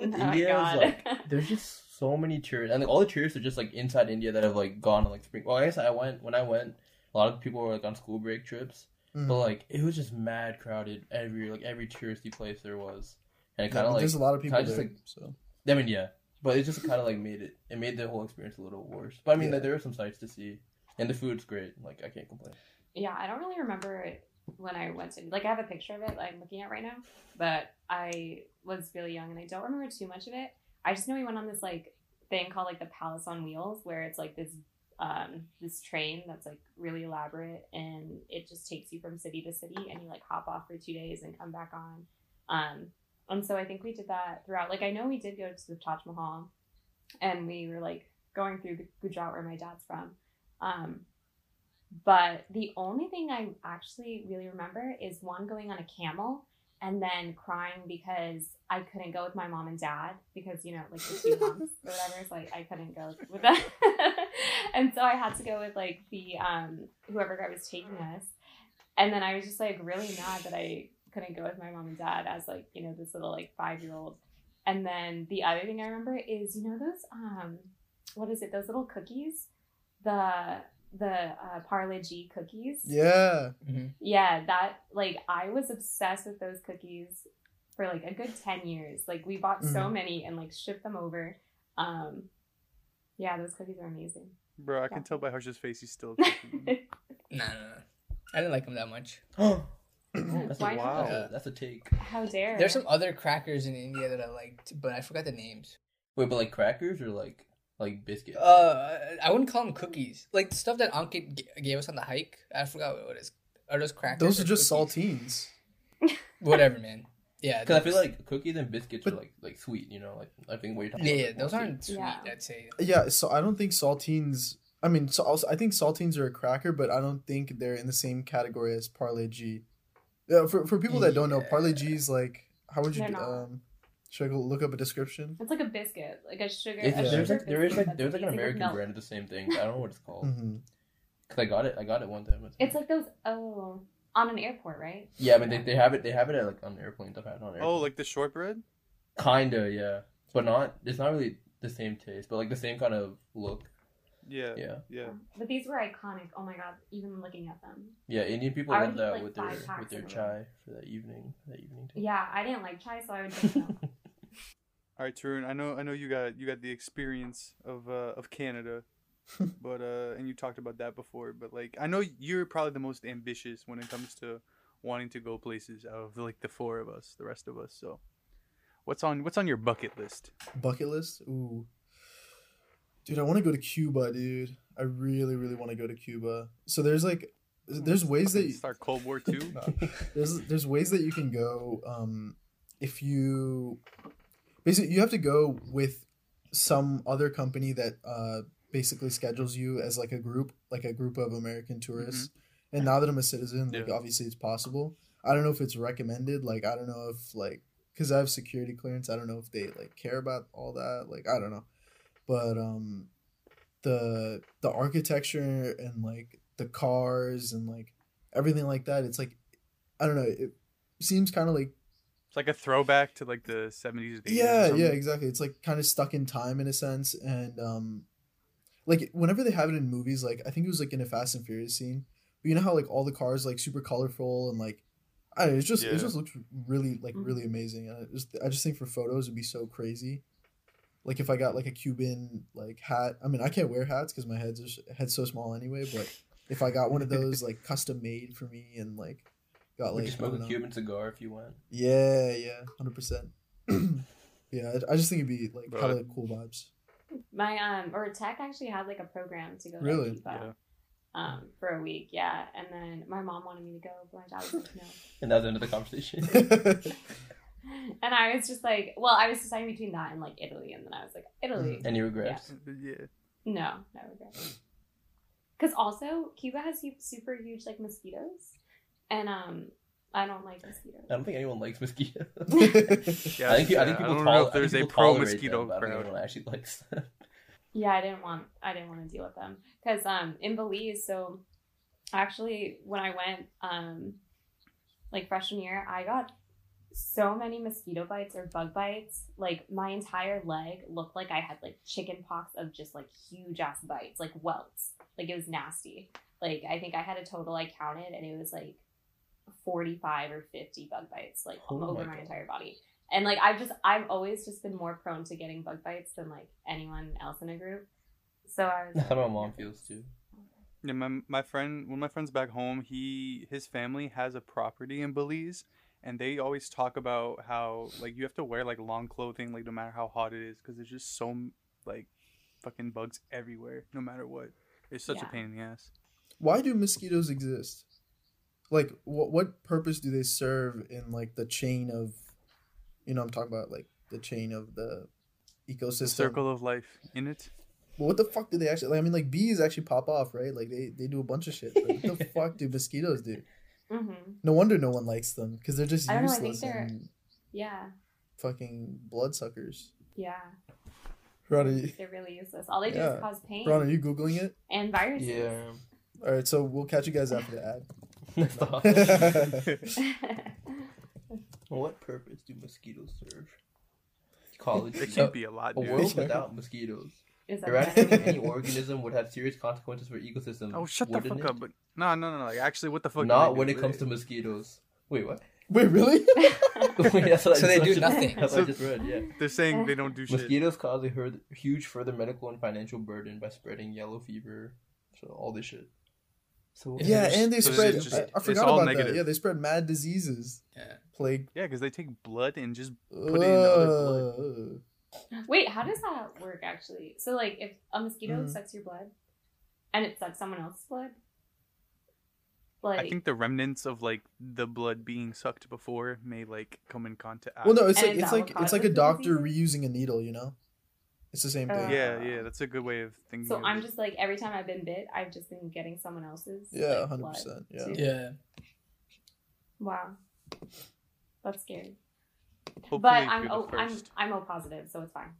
with India is, like, there's just so many tourists, and, like, all the tourists are just, like, inside India that have, like, gone on, like, spring. Well, I guess when I went, a lot of people were, like, on school break trips, but, like, it was just mad crowded every touristy place there was, and it kind of, like, there's a lot of people there, just, like, so. I mean, yeah, but it just kind of, like, made the whole experience a little worse. But I mean, like, there are some sights to see, and the food's great. Like, I can't complain. Yeah, I don't really remember when I went to, like, I have a picture of it, like, I'm looking at right now, but I was really young and I don't remember too much of it. I just know we went on this, like, thing called, like, the Palace on Wheels, where it's, like, this train that's, like, really elaborate, and it just takes you from city to city, and you, like, hop off for 2 days and come back on. And so I think we did that throughout. Like, I know we did go to the Taj Mahal, and we were, like, going through Gujarat, where my dad's from. But the only thing I actually really remember is one going on a camel, and then crying because I couldn't go with my mom and dad because, you know, like, the 2 months or whatever. So, like, I couldn't go with them. And so I had to go with, like, the whoever guy was taking us. And then I was just, like, really mad that I couldn't go with my mom and dad as, like, you know, this little, like, 5-year-old. And then the other thing I remember is, you know, those, what is it? Those little cookies? The Parle-G cookies. Yeah. Mm-hmm. Yeah, that, like, I was obsessed with those cookies for, like, a good 10 years. Like, we bought so many and, like, shipped them over. Yeah, those cookies are amazing. Bro, I can tell by Harsha's face he's still cooking. Nah. I didn't like them that much. That's a take. How dare. There's some other crackers in India that I liked, but I forgot the names. Wait, but, like, crackers or, like... Like biscuits. I wouldn't call them cookies. Like the stuff that Ankit gave us on the hike. I forgot what it is. Are those crackers? Those are just cookies? Saltines. Whatever, man. Yeah. Because I feel like cookies and biscuits are like sweet. You know, like I think what you're talking about. Yeah, those aren't sweet. Yeah. I'd say. Yeah. So I don't think saltines. I mean, so also, I think saltines are a cracker, but I don't think they're in the same category as Parle-G. For people that don't know, Parle-G is like how would you should I go look up a description? It's like a biscuit, like a sugar. There's like an American brand of the same thing. I don't know what it's called. Mm-hmm. Cause I got it one time. It's like those on an airport, right? Yeah, but they have it at like on airplanes. I've had it on airplanes. Oh, like the shortbread? Kinda, yeah, but not. It's not really the same taste, but like the same kind of look. Yeah. But these were iconic. Oh my god! Even looking at them. Yeah, Indian people love that like with their chai for that evening. Time. Yeah, I didn't like chai, so I would drink milk. All right, Tarun, I know you got the experience of Canada, but and you talked about that before, but like I know you're probably the most ambitious when it comes to wanting to go places out of like the four of us, the rest of us. So, what's on your bucket list? Bucket list? Ooh, dude, I want to go to Cuba, dude. I really, really want to go to Cuba. So there's ways that you start Cold War II. There's ways that you can go if you. Basically, you have to go with some other company that basically schedules you as like a group of American tourists, And now that I'm a citizen, like, obviously it's possible. I don't know if it's recommended. Like, I don't know if, like, because I have security clearance, I don't know if they, like, care about all that. Like, I don't know. But the architecture and, like, the cars and, like, everything like that, it's, like, I don't know. It seems kind of, like. It's, like, a throwback to, like, the 70s. Yeah, exactly. It's, like, kind of stuck in time in a sense. And, like, whenever they have it in movies, like, I think it was, like, in a Fast and Furious scene. You know how, like, all the cars, like, super colorful and, like, I don't know, it just looks really, like, really amazing. And I just think for photos it'd be so crazy. Like, if I got, like, a Cuban, like, hat. I mean, I can't wear hats because my head's so small anyway. But if I got one of those, like, custom made for me and, like, got, like, you smoke a Cuban cigar if you want. Yeah, 100%. Yeah, I just think it'd be, like, kind of like, cool vibes. My or tech actually had, like, a program to go to Cuba. Yeah. For a week, and then my mom wanted me to go, but my dad was like, no. And that was the end of the conversation. And I was just like, well, I was deciding between that and, like, Italy, and then I was like, Italy. Any regrets? Yeah. No, no regrets. Because also, Cuba has super huge, like, mosquitoes, and I don't like mosquitoes. I don't think anyone likes mosquitoes. Yeah, I think people there's a pro mosquito crowd. I don't think anyone actually likes them. Yeah, I didn't want to deal with them because in Belize. So actually, when I went like freshman year, I got so many mosquito bites or bug bites. Like, my entire leg looked like I had, like, chicken pox of just, like, huge ass bites, like welts. Like, it was nasty. Like, I think I had a total, I counted, and it was like 45 or 50 bug bites, like, all over my entire body. And, like, I've always just been more prone to getting bug bites than, like, anyone else in a group. So I was. That's how my mom feels too. Yeah, my friend, one of my friends back home, his family has a property in Belize, and they always talk about how, like, you have to wear, like, long clothing, like, no matter how hot it is, because there's just so, like, fucking bugs everywhere, no matter what. It's such a pain in the ass. Why do mosquitoes exist? Like, what purpose do they serve in, like, the chain of? You know, I'm talking about, like, the chain of the ecosystem. The circle of life in it. But what the fuck do they actually... Like, I mean, like, bees actually pop off, right? Like, they do a bunch of shit. Like, what the fuck do mosquitoes do? Mm-hmm. No wonder no one likes them, because they're just useless. I think they're... Yeah. Fucking bloodsuckers. Yeah. Rana, they're really useless. All they do is cause pain. Ron, are you Googling it? And viruses. Yeah. All right, so we'll catch you guys after the ad. What purpose do mosquitoes serve? College. It can't be a lot, dude. A world without mosquitoes. Eradicating any organism would have serious consequences for ecosystems. Oh, shut the fuck up. But no. Like, actually, what the fuck? Not when it comes to mosquitoes. Wait, what? Wait, really? So they do nothing. That's what I just read, yeah. They're saying they don't do shit. Mosquitoes cause a huge further medical and financial burden by spreading yellow fever, so all this shit. So yeah, and they spread. Just, I forgot about negative. That. Yeah, they spread mad diseases. Yeah, plague. Yeah, because they take blood and just put it in other blood. Wait, how does that work actually? So, like, if a mosquito sucks your blood, and it sucks someone else's blood, like, I think the remnants of, like, the blood being sucked before may, like, come in contact. Well, no, it's like a doctor reusing a needle, you know. It's the same thing. Yeah, that's a good way of thinking. So I'm just like, every time I've been bit, I've just been getting someone else's. Yeah, 100%. Yeah. Yeah. Wow, that's scary. Hopefully, but I'm O positive, so it's fine.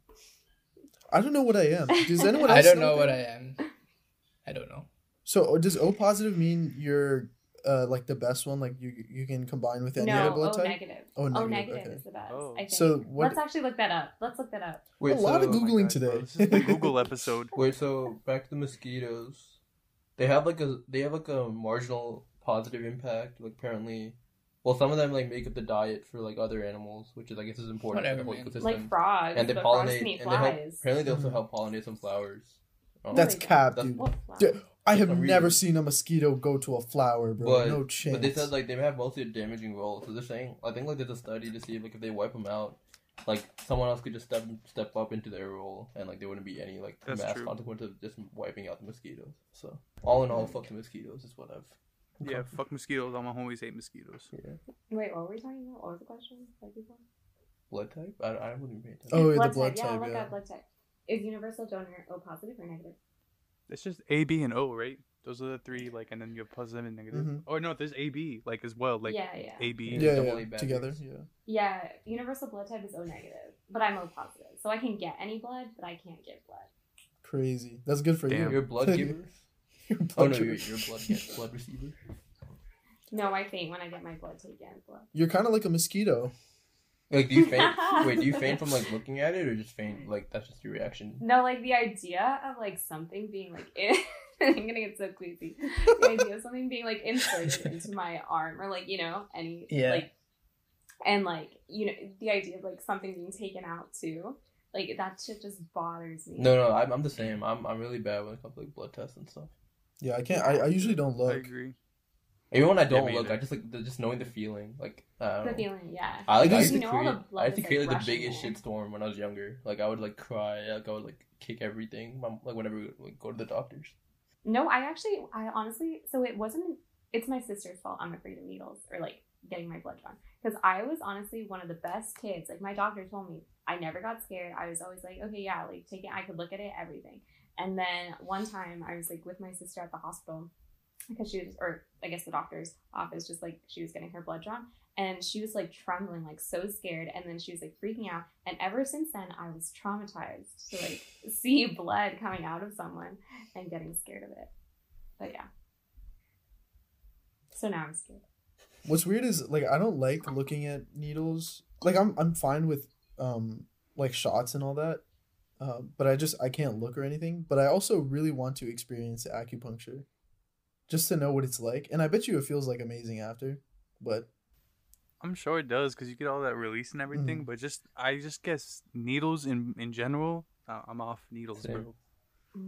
I don't know what I am. Does anyone else? I don't know what I am. I don't know. So does O positive mean you're like the best one? Like you can combine with any other blood type? Negative. O negative okay. Is the best. I think. So let's actually look that up. Wait, a lot of Googling today. Bro, this is the Google episode. Wait, so back to the mosquitoes. They have like a marginal positive impact. Like, apparently, well, some of them, like, make up the diet for, like, other animals, which is, I guess, is important for the whole ecosystem. Like frogs, and they pollinate. And they help, apparently, they also help pollinate some flowers. That's cap, dude. I have never seen a mosquito go to a flower, bro. No chance. But they said, like, they have mostly a damaging role. So they're saying, I think, like, there's a study to see if they wipe them out, like, someone else could just step up into their role, and, like, there wouldn't be any, like, mass consequence of just wiping out the mosquitoes. So all in all, fuck the mosquitoes is what I've. Yeah, fuck mosquitoes. All my homies hate mosquitoes. Yeah. Wait, what were we talking about? What was the question? Blood type? I wouldn't be paying attention. Oh, yeah, the blood type. Look up blood type. Is universal donor O positive or negative? It's just A, B, and O, right? Those are the three, like, and then you have positive and negative. Mm-hmm. Or no, there's AB, like, as well. Like, yeah. AB, yeah, double A together, yeah. Yeah, universal blood type is O negative, but I'm O positive. So I can get any blood, but I can't give blood. Crazy. That's good for you. You're a blood giver? You're a blood receiver? No, I faint when I get my blood taken. You're kind of like a mosquito. Like, do you faint? Wait, do you faint from, like, looking at it, or just faint? Like, that's just your reaction? No, like, the idea of, like, something being, like, I'm gonna get so queasy. The idea of something being, like, inserted into my arm, or, like, you know, any, yeah, like, and, like, you know, the idea of, like, something being taken out, too. Like, that shit just bothers me. No, I'm the same. I'm really bad when it comes to, like, blood tests and stuff. Yeah, I can't. I usually don't look. I agree. Even when I don't look, either. I just, like, just knowing the feeling. Like, the feeling, yeah. I used to create like, the biggest shitstorm when I was younger. Like, I would, like, cry. Like, I would, like, kick everything. Like, whenever we, like, go to the doctors. No, I honestly, so it wasn't, it's my sister's fault I'm afraid of needles or, like, getting my blood drawn. Because I was honestly one of the best kids. Like, my doctor told me, I never got scared. I was always like, okay, yeah, like, take it. I could look at it, everything. And then one time I was, like, with my sister at the hospital because she was, or I guess the doctor's office, just, like, she was getting her blood drawn. And she was, like, trembling, like, so scared. And then she was, like, freaking out. And ever since then, I was traumatized to, like, see blood coming out of someone and getting scared of it. But, yeah. So now I'm scared. What's weird is, like, I don't like looking at needles. Like, I'm fine with, like, shots and all that. But I can't look or anything. But I also really want to experience acupuncture just to know what it's like. And I bet you it feels, like, amazing after. But... I'm sure it does because you get all that release and everything, but I just guess needles in general, I'm off needles, bro.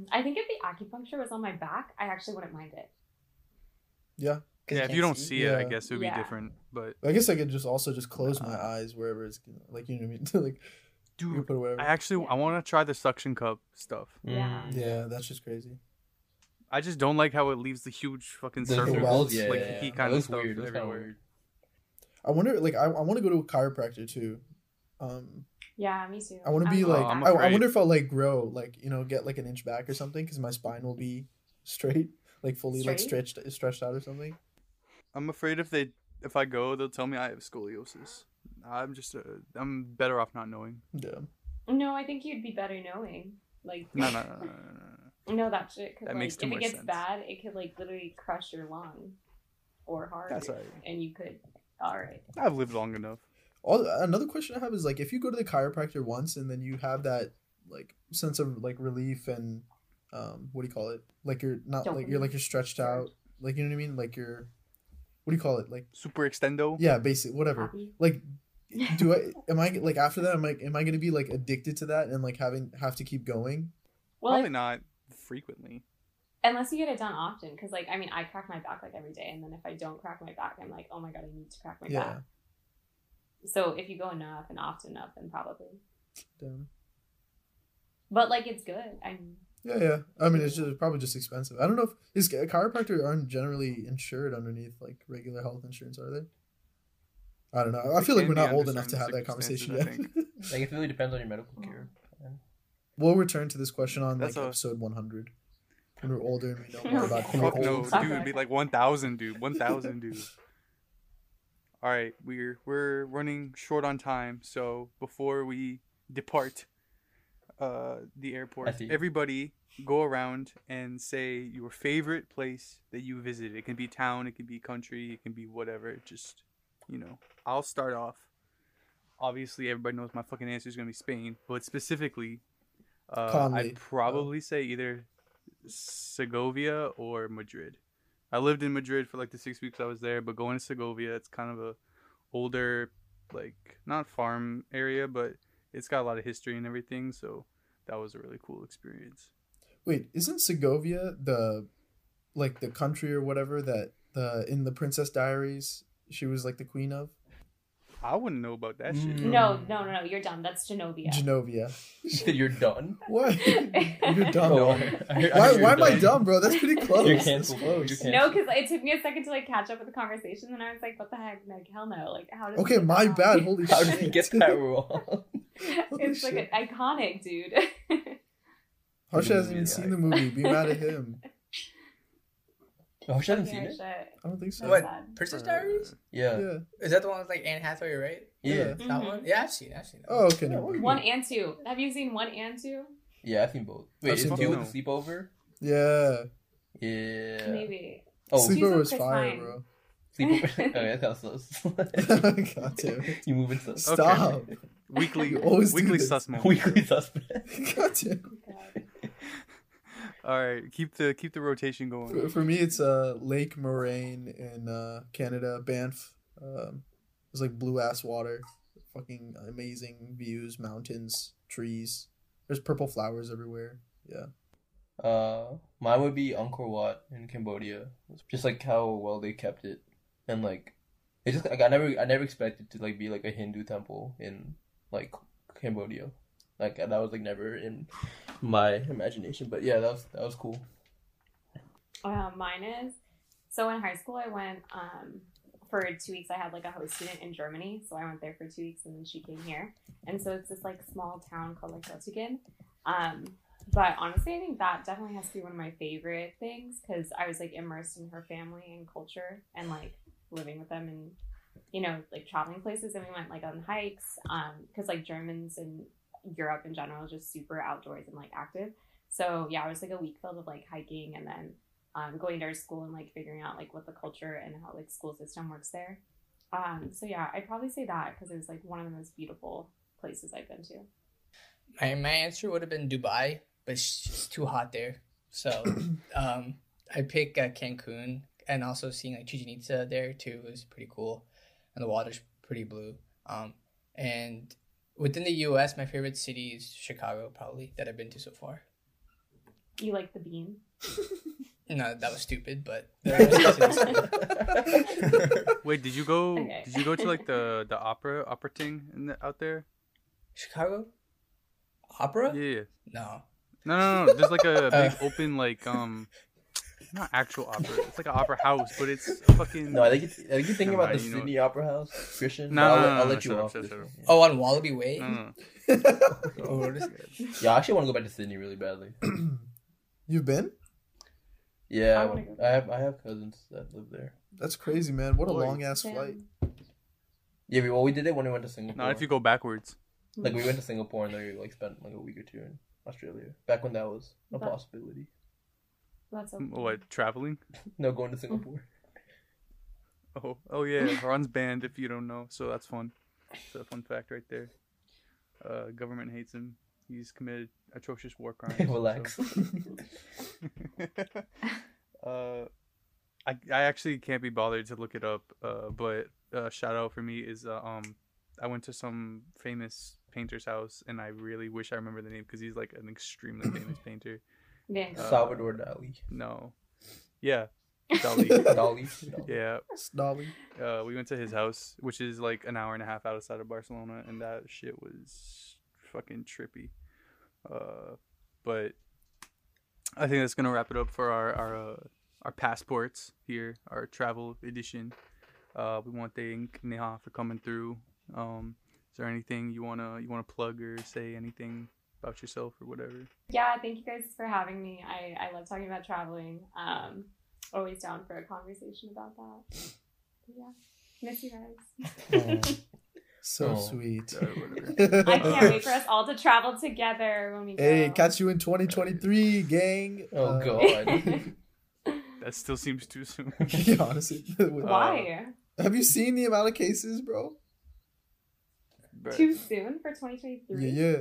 I think if the acupuncture was on my back, I actually wouldn't mind it. Yeah. Yeah, if you don't see it, I guess it would be different. But I guess I could just also just close my eyes wherever it's, like, you know what I mean? Like, dude, put whatever. I want to try the suction cup stuff. Yeah. Yeah, that's just crazy. I just don't like how it leaves the huge fucking circles, he kind of stuff everywhere. Kind of weird. I wonder, like, I want to go to a chiropractor too. Yeah, me too. I want to be like, I wonder if I'll, like, grow, like, you know, get, like, an inch back or something because my spine will be straight, like, fully straight? Like stretched out or something. I'm afraid if I go, they'll tell me I have scoliosis. I'm better off not knowing. Yeah. No, I think you'd be better knowing. Like, no. No, that shit. That, like, makes too much sense. If it gets bad, it could, like, literally crush your lung or heart. That's right. And you could. All right. I've lived long enough. Another question I have is, like, if you go to the chiropractor once and then you have that, like, sense of, like, relief and what do you call it? Like, you're not like you're stretched out, like, you know what I mean? Like, you're, what do you call it? Like, super extendo. Yeah, basic whatever. Happy. Like, am I like, after that am I gonna be, like, addicted to that and, like, have to keep going? Well, probably not frequently. Unless you get it done often, because, like, I mean, I crack my back, like, every day, and then if I don't crack my back, I'm like, oh my god, I need to crack my back. So if you go enough and often enough, then probably. Damn. But, like, it's good. Yeah. I mean, it's just probably just expensive. I don't know if chiropractors aren't generally insured underneath, like, regular health insurance, are they? I don't know. I feel like we're not old enough to have that conversation yet. Like, it really depends on your medical care. We'll return to this question on, like, episode 100. When we're older and we don't know about fuck no, dude, it'd be like 1,000, dude. 1,000, dude. All right, we're running short on time, so before we depart the airport, everybody go around and say your favorite place that you visited. It can be town, it can be country, it can be whatever. Just, you know, I'll start off. Obviously, everybody knows my fucking answer is gonna be Spain, but specifically, I'd probably say either Segovia or Madrid. I lived in Madrid for, like, the 6 weeks I was there, but going to Segovia, it's kind of a older, like, not farm area, but it's got a lot of history and everything, so that was a really cool experience. Wait, isn't Segovia the, like, the country or whatever that in the Princess Diaries she was, like, the queen of? I wouldn't know about that shit. No. You're done. That's Genovia. You're done? What? You're dumb. No, why am I dumb, bro? That's pretty close. You're canceled. No, because it took me a second to, like, catch up with the conversation, and I was like, what the heck? Like, hell no. Like, how did Okay, my wrong? Bad. Holy shit. How did you get that wrong? It's, like, shit. An iconic, dude. Harsha hasn't even seen the movie. Be mad at him. Oh, she hasn't seen it? I don't think so. What? Princess Diaries? Yeah. Yeah. Is that the one with like Anne Hathaway, right? Yeah. Mm-hmm. That one? Yeah, I've seen it. Oh, okay. No, one and two. Have you seen one and two? Yeah, I've seen both. Wait, is it with the sleepover? Yeah. Yeah. Maybe. Oh, Sleepover was fire, bro. Sleepover. Okay, that was sus. Got you. You moving sus. Stop. Okay. Weekly suspect. Weekly suspect. Got you. All right, keep the rotation going. For me, it's Lake Moraine in Canada, Banff. It's like blue ass water, fucking amazing views, mountains, trees. There's purple flowers everywhere. Yeah. Mine would be Angkor Wat in Cambodia. It's just like how well they kept it, and like it just like I never expected to like be like a Hindu temple in like Cambodia. Like that was like never in my imagination, but yeah, that was cool. Mine is, so in high school I went for 2 weeks. I had like a host student in Germany, so I went there for 2 weeks, and then she came here, and so it's this like small town called like Göttingen. But honestly, I think that definitely has to be one of my favorite things because I was like immersed in her family and culture, and like living with them, and you know, like traveling places, and we went like on hikes because like Germans and Europe in general just super outdoors and like active. So yeah, it was like a week filled of like hiking, and then going to her school and like figuring out like what the culture and how like school system works there. So yeah, I'd probably say that because it was like one of the most beautiful places I've been to. My answer would have been Dubai, but it's just too hot there. So I pick Cancun, and also seeing like Chichen Itza there too was pretty cool, and the water's pretty blue. And within the U.S., my favorite city is Chicago, probably, that I've been to so far. You like the bean? No, that was stupid, but... Wait, did you go to, like, the opera thing out there? Chicago? Opera? Yeah. No. There's, like, a big open, like, not actual opera. It's like an opera house, but it's fucking... No, I think you're thinking about the Sydney Opera House, Christian. No, I'll let you off. Yeah. Oh, on Wallaby Way? No. Oh, what is it? Yeah, I actually want to go back to Sydney really badly. You've been? Yeah, I have cousins that live there. That's crazy, man. What a long-ass flight. Yeah, we did it when we went to Singapore. Not if you go backwards. Like, we went to Singapore, and then we, like, spent, like, a week or two in Australia. Back when that was a possibility. That's okay. What, traveling? No, going to Singapore. Oh yeah, Haran's banned if you don't know, so that's fun. It's a fun fact right there. Government hates him. He's committed atrocious war crimes. Relax. I actually can't be bothered to look it up, but shout out for me is I went to some famous painter's house, and I really wish I remember the name because he's like an extremely famous painter. Yeah. Salvador Dali. No. Yeah. Dali. Yeah. Dali. We went to his house, which is like an hour and a half outside of Barcelona, and that shit was fucking trippy. But I think that's gonna wrap it up for our passports here, our travel edition. We want to thank Neha for coming through. Is there anything you wanna plug or say anything about yourself or whatever? Yeah, thank you guys for having me. I love talking about traveling. Always down for a conversation about that. But yeah, miss you guys. So sweet. I can't wait for us all to travel together when we go. Hey, catch you in 2023, gang. Oh god. That still seems too soon. Yeah, honestly. Why? Have you seen the amount of cases, bro? Too soon for 2023? Yeah.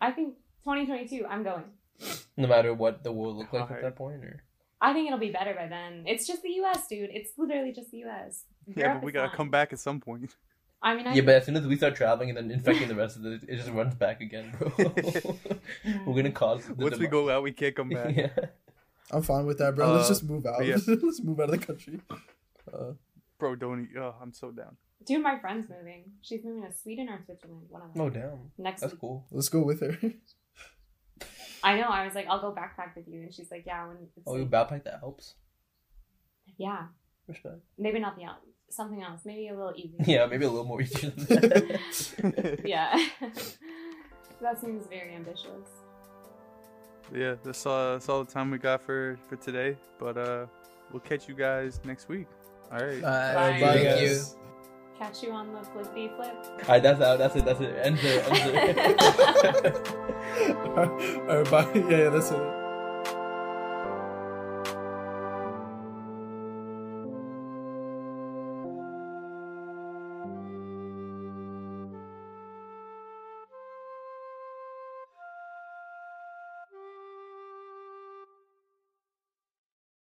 I think 2022, I'm going. No matter what the world looks like at that point? Or? I think it'll be better by then. It's just the U.S., dude. It's literally just the U.S. Yeah, but we got to come back at some point. I mean, but as soon as we start traveling and then infecting the rest of it, it just runs back again, bro. We're going to cause... Once we go out, we can't come back. Yeah. I'm fine with that, bro. Let's just move out. Yeah. Let's move out of the country. Bro, don't... I'm so down. Dude, my friend's moving. She's moving to Sweden or Switzerland. One of them. Oh, damn. That's cool. Let's go with her. I know. I was like, I'll go backpack with you. And she's like, yeah. You backpack the Alps? Yeah. Respect. Maybe not the Alps. Something else. Maybe a little easier. Yeah, maybe a little more easier than that. Yeah. That seems very ambitious. Yeah, that's all the time we got for today. But we'll catch you guys next week. All right. Bye. Bye, guys. Catch you on the flippy flip. All right, that's it. End it. All right, bye. Yeah, that's it.